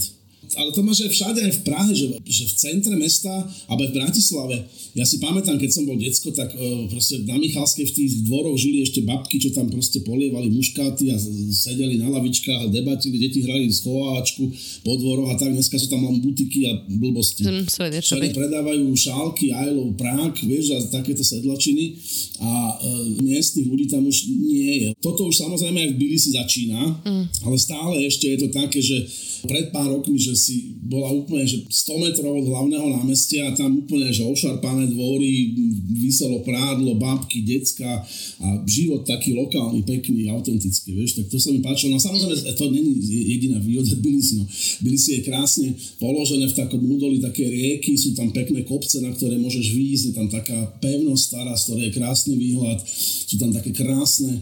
Ale to máš aj všade, aj v Prahe, že, že v centre mesta, alebo v Bratislave. Ja si pamätám, keď som bol decko, tak e, proste na Michalskej v tých dvoroch žili ešte babky, čo tam proste polievali muškáty a sedeli na lavičkách a debatili, deti hrali schovávačku po dvoroch a tak. Dneska sú tam len butiky a blbosti. Mm, Všade predávajú šálky, I love Prague, vieš, a takéto sedlačiny a e, miestnych ľudí tam už nie je. Toto už samozrejme aj v Tbilisi začína, mm. ale stále ešte je to také, že pred pár rokmi, že si bola úplne že sto metrov od hlavného námestia a tam úplne že ošarpané dvory, viselo prádlo, bábky, decka a život taký lokálny, pekný, autentický, vieš, tak to sa mi páčilo. No samozrejme, to není jediná výhoda Tbilisi. No. Tbilisi je krásne položené v takom údolí, také rieky, sú tam pekné kopce, na ktoré môžeš výjsť, je tam taká pevnosť stará, z ktorej je krásny výhľad, sú tam také krásne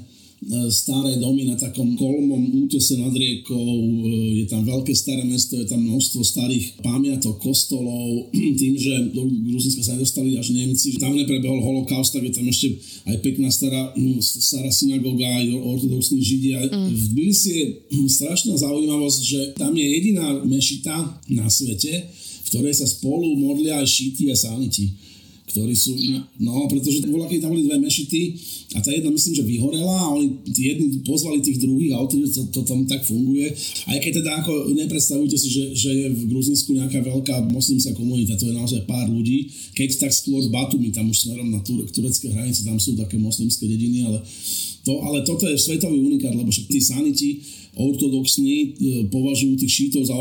staré domy na takom kolmom útese nad riekou, je tam veľké staré mesto, je tam množstvo starých pamiatok, kostolov, tým, že do Gruzínska sa nedostali až Nemci, tam neprebehol holokaust, tak je tam ešte aj pekná stará, stará synagoga, aj ortodoxní židia. Mm. V Tbilisi je strašná zaujímavosť, že tam je jediná mešita na svete, v ktorej sa spolu modlia aj šíti a saniti, ktorí sú, no, pretože bola, keď tam boli dve mešity a tá jedna, myslím, že vyhorela a oni jedni pozvali tých druhých a odtedy to, to tam tak funguje. Aj keď teda, ako nepredstavujte si, že, že je v Gruzínsku nejaká veľká moslimská komunita, to je naozaj pár ľudí, keď tak skôr v Batumi, tam už smerom na turecké hranice, tam sú také moslimské dediny, ale to, ale toto je svetový unikát, lebo však tí saniti ortodoxní považujú tých šítov za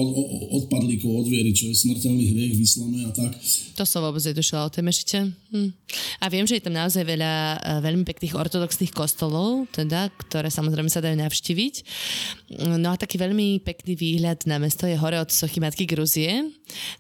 odpadlíkov od viery, čo je smrteľný hriech v islame a tak. To som vôbec netušila o tej mešite. Hm. A viem, že je tam naozaj veľa veľmi pekných ortodoxných kostolov, teda, ktoré samozrejme sa dajú navštíviť. No a taký veľmi pekný výhľad na mesto je hore od Sochy Matky Gruzie.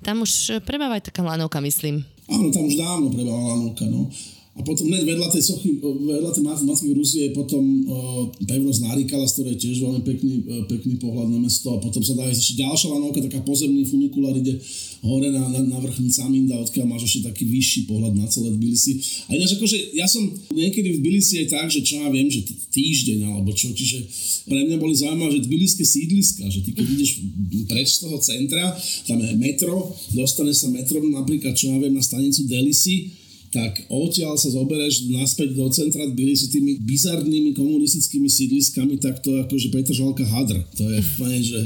Tam už prebáva aj taká lanovka, myslím. Áno, tam už dávno prebáva lanovka, no. A potom hneď vedľa tej sochy, vedľa tej Matky Gruzie je potom uh, pevnosť Narikala, z ktorej tiež veľmi pekný, uh, pekný pohľad na mesto. A potom sa dá ešte ďalšia lanovka, taká pozemný funikulár ide hore na, na, na vrch Saminda, odkiaľ máš ešte taký vyšší pohľad na celé Tbilisi. A ináč akože ja som niekedy v Tbilisi aj tak, že čo ja viem, že týždeň alebo čo, čiže pre mňa boli zaujímavé, že tbiliské sídliska, že ty keď ideš preč z toho centra, tam je metro, dostane sa metro napríklad, čo ja viem, na stanicu Delisi, tak odtiaľ sa zobereš naspäť do centra Tbilisi tými bizarnými komunistickými sídliskami, tak to akože Petržalka hadr. To je fajn, že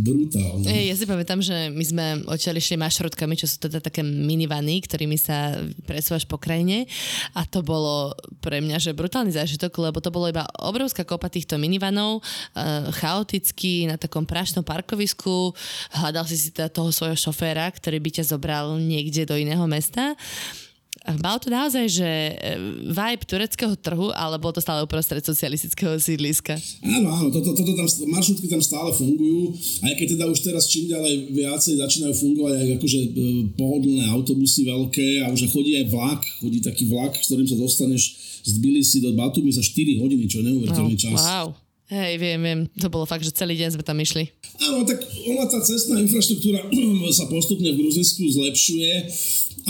brutálne. Hey, ja si pamätám, že my sme odtiaľ išli mašrutkami, čo sú teda také minivany, ktorými sa presúvaš po krajine a to bolo pre mňa, že brutálny zážitok, lebo to bolo iba obrovská kopa týchto minivanov, chaoticky na takom prašnom parkovisku, hľadal si si teda toho svojho šoféra, ktorý by ťa zobral niekde do iného mesta. mal to naozaj, že vibe tureckého trhu, ale bolo to stále uprostred socialistického sídliska? Áno, áno, toto, toto tam, maršrutky tam stále fungujú, aj keď teda už teraz čím ďalej viacej začínajú fungovať aj akože pohodlné autobusy veľké a už chodí aj vlak, chodí taký vlak, s ktorým sa dostaneš z Tbilisi do Batumi za štyri hodiny, čo je neuveriteľný wow, čas. Wow. Hej, viem, viem. To bolo fakt, že celý deň sme tam išli. Áno, tak ona, tá cestná infraštruktúra sa postupne v Gruzinsku zlepšuje.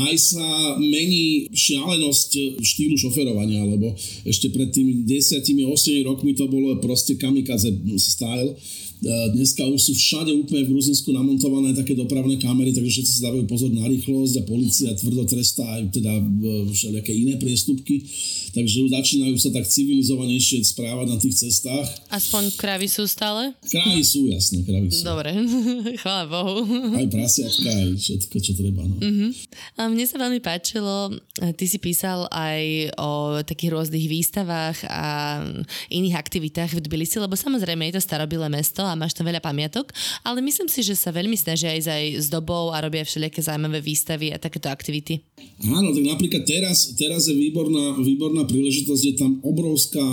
Aj sa mení šialenosť štýlu šoferovania, lebo ešte pred tými desať až osem rokmi to bolo proste kamikaze style. Dneska už sú všade úplne v Gruzinsku namontované také dopravné kamery, takže všetci sa dávajú pozor na rýchlosť a polícia tvrdo trestá aj teda všelijaké iné priestupky. Takže už začínajú sa tak civilizovanejšie správať na tých cestách. Aspoň kravy sú stále? Kravy sú, jasné, kravy sú. Dobre, chvála Bohu. Aj prasiatka, aj všetko, čo treba. No. Uh-huh. A mne sa veľmi páčilo, ty si písal aj o takých rôznych výstavách a iných aktivitách v Tbilisi, lebo samozrejme je to starobilé mesto a máš tam veľa pamiatok, ale myslím si, že sa veľmi snažia ísť aj s dobou a robia všelijaké zaujímavé výstavy a takéto aktivity. Áno, tak napríklad teraz, teraz je výborná, výborná príležitosť, je tam obrovská,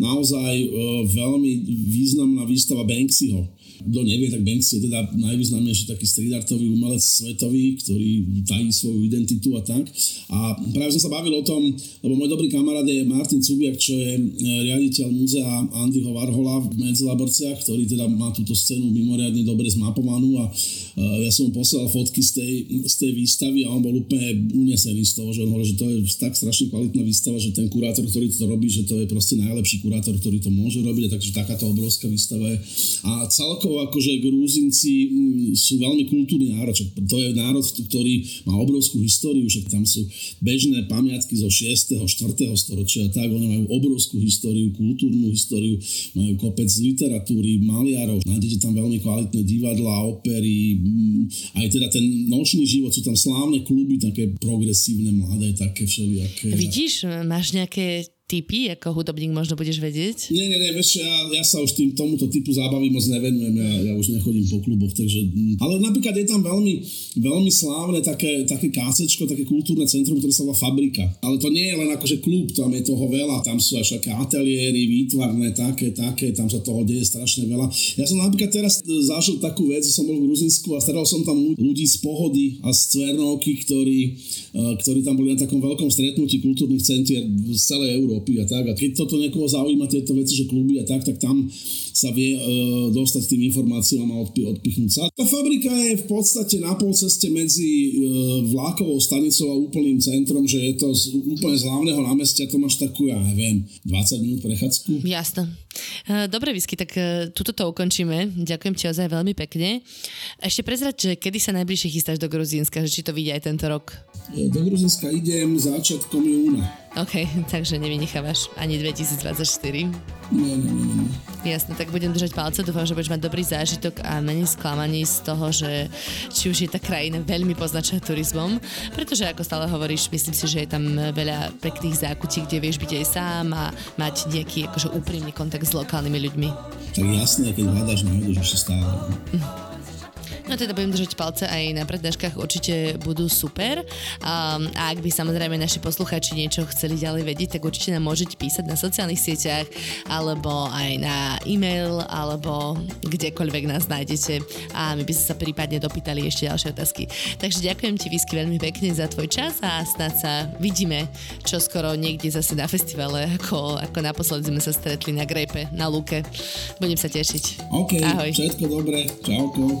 naozaj e, veľmi významná výstava Banksyho. Kto nevie, tak Banksy je teda najvýznamnejší taký streetartový umelec svetový, ktorý tají svoju identitu a tak. A práve som sa bavil o tom, lebo môj dobrý kamarát je Martin Cubiak, čo je riaditeľ múzea Andyho Warhola v Medzelaborciach, ktorý teda má túto scénu mimoriadne dobre zmapovanú a ja som mu poslal fotky z tej, z tej výstavy a on bol úplne unesený z toho, že on hovoril, že to je tak strašne kvalitná výstava, že ten kurátor, ktorý to robí, že to je proste najlepší kurátor, ktorý to môže robiť, a takže takáto obrovská výstava je. A celkovo akože Grúzinci sú veľmi kultúrny národ, to je národ, ktorý má obrovskú históriu, že tam sú bežné pamiatky zo šiesteho, štvrtého storočia, tak oni majú obrovskú históriu, kultúrnu históriu, majú kopec literatúry, maliarov, nájdete tam veľmi kvalitné divadlá, opery, aj teda ten nočný život, sú tam slávne kluby, také progresívne, mladé, také všelijaké. Vidíš, máš nejaké typy, ako hudobník možno budeš vedieť? Nie, nie, nie, vieš, ja, ja sa už tým tomuto typu zábavy moc nevenujem, ja, ja už nechodím po kluboch, takže... Ale napríklad je tam veľmi, veľmi slávne také, také kácečko, také kultúrne centrum, ktoré sa volá Fabrika. Ale to nie je len akože klub, tam je toho veľa, tam sú aj všaké ateliéry, výtvarné, také, také, tam sa toho deje strašne veľa. Ja som napríklad teraz zažil takú vec, že som bol v Gruzinsku a staral som tam ľudí z Pohody a z Cvernovky, ktorí, ktorí tam boli na takom veľkom stretnutí kultúrnych centier z celej Európy a tak. A keď toto niekoho zaujíma, tieto veci, že kluby a tak, tak tam sa vie e, dostať tým informáciám a odp- odpichnúť sa. Tá Fabrika je v podstate na polceste medzi e, vlákovou stanicou a úplným centrom, že je to z, úplne z hlavného námestia, to máš takú, ja neviem, dvadsať minút prechádzku. Jasno. Dobre, Whisky, tak tuto to ukončíme. Ďakujem ti ozaj veľmi pekne. Ešte prezrať, že kedy sa najbližšie chystáš do Gruzínska, že či to vyjde aj tento rok? Do Gruzínska idem začiatkom júna. OK, takže nevynechávaš ani dvetisícdvadsaťštyri. Nie, nie, nie, nie. Jasne, tak budem držať palce, dúfam, že budeš mať dobrý zážitok a menej sklamaní z toho, že či už je tá krajina veľmi poznačená turizmom, pretože ako stále hovoríš, myslím si, že je tam veľa pekných zákutí, kde vieš byť aj sám a mať nejaký akože úprimný kontakt s lokálnymi ľuďmi. Tak jasné, keď hľadaš, nájdeš ešte stále. No teda budem držať palce, aj na prednáškach určite budú super. Um, a ak by samozrejme naši poslucháči niečo chceli ďalej vedieť, tak určite nám môžete písať na sociálnych sieťach, alebo aj na e-mail, alebo kdekoľvek nás nájdete a my by sme sa prípadne dopýtali ešte ďalšie otázky. Takže ďakujem ti, Whisky, veľmi pekne za tvoj čas a snad sa vidíme čoskoro niekde zase na festivale, ako, ako naposledy sme sa stretli na Grejpe, na Lúke. Budem sa tešiť. OK, ahoj. Všetko dobré. Čauko.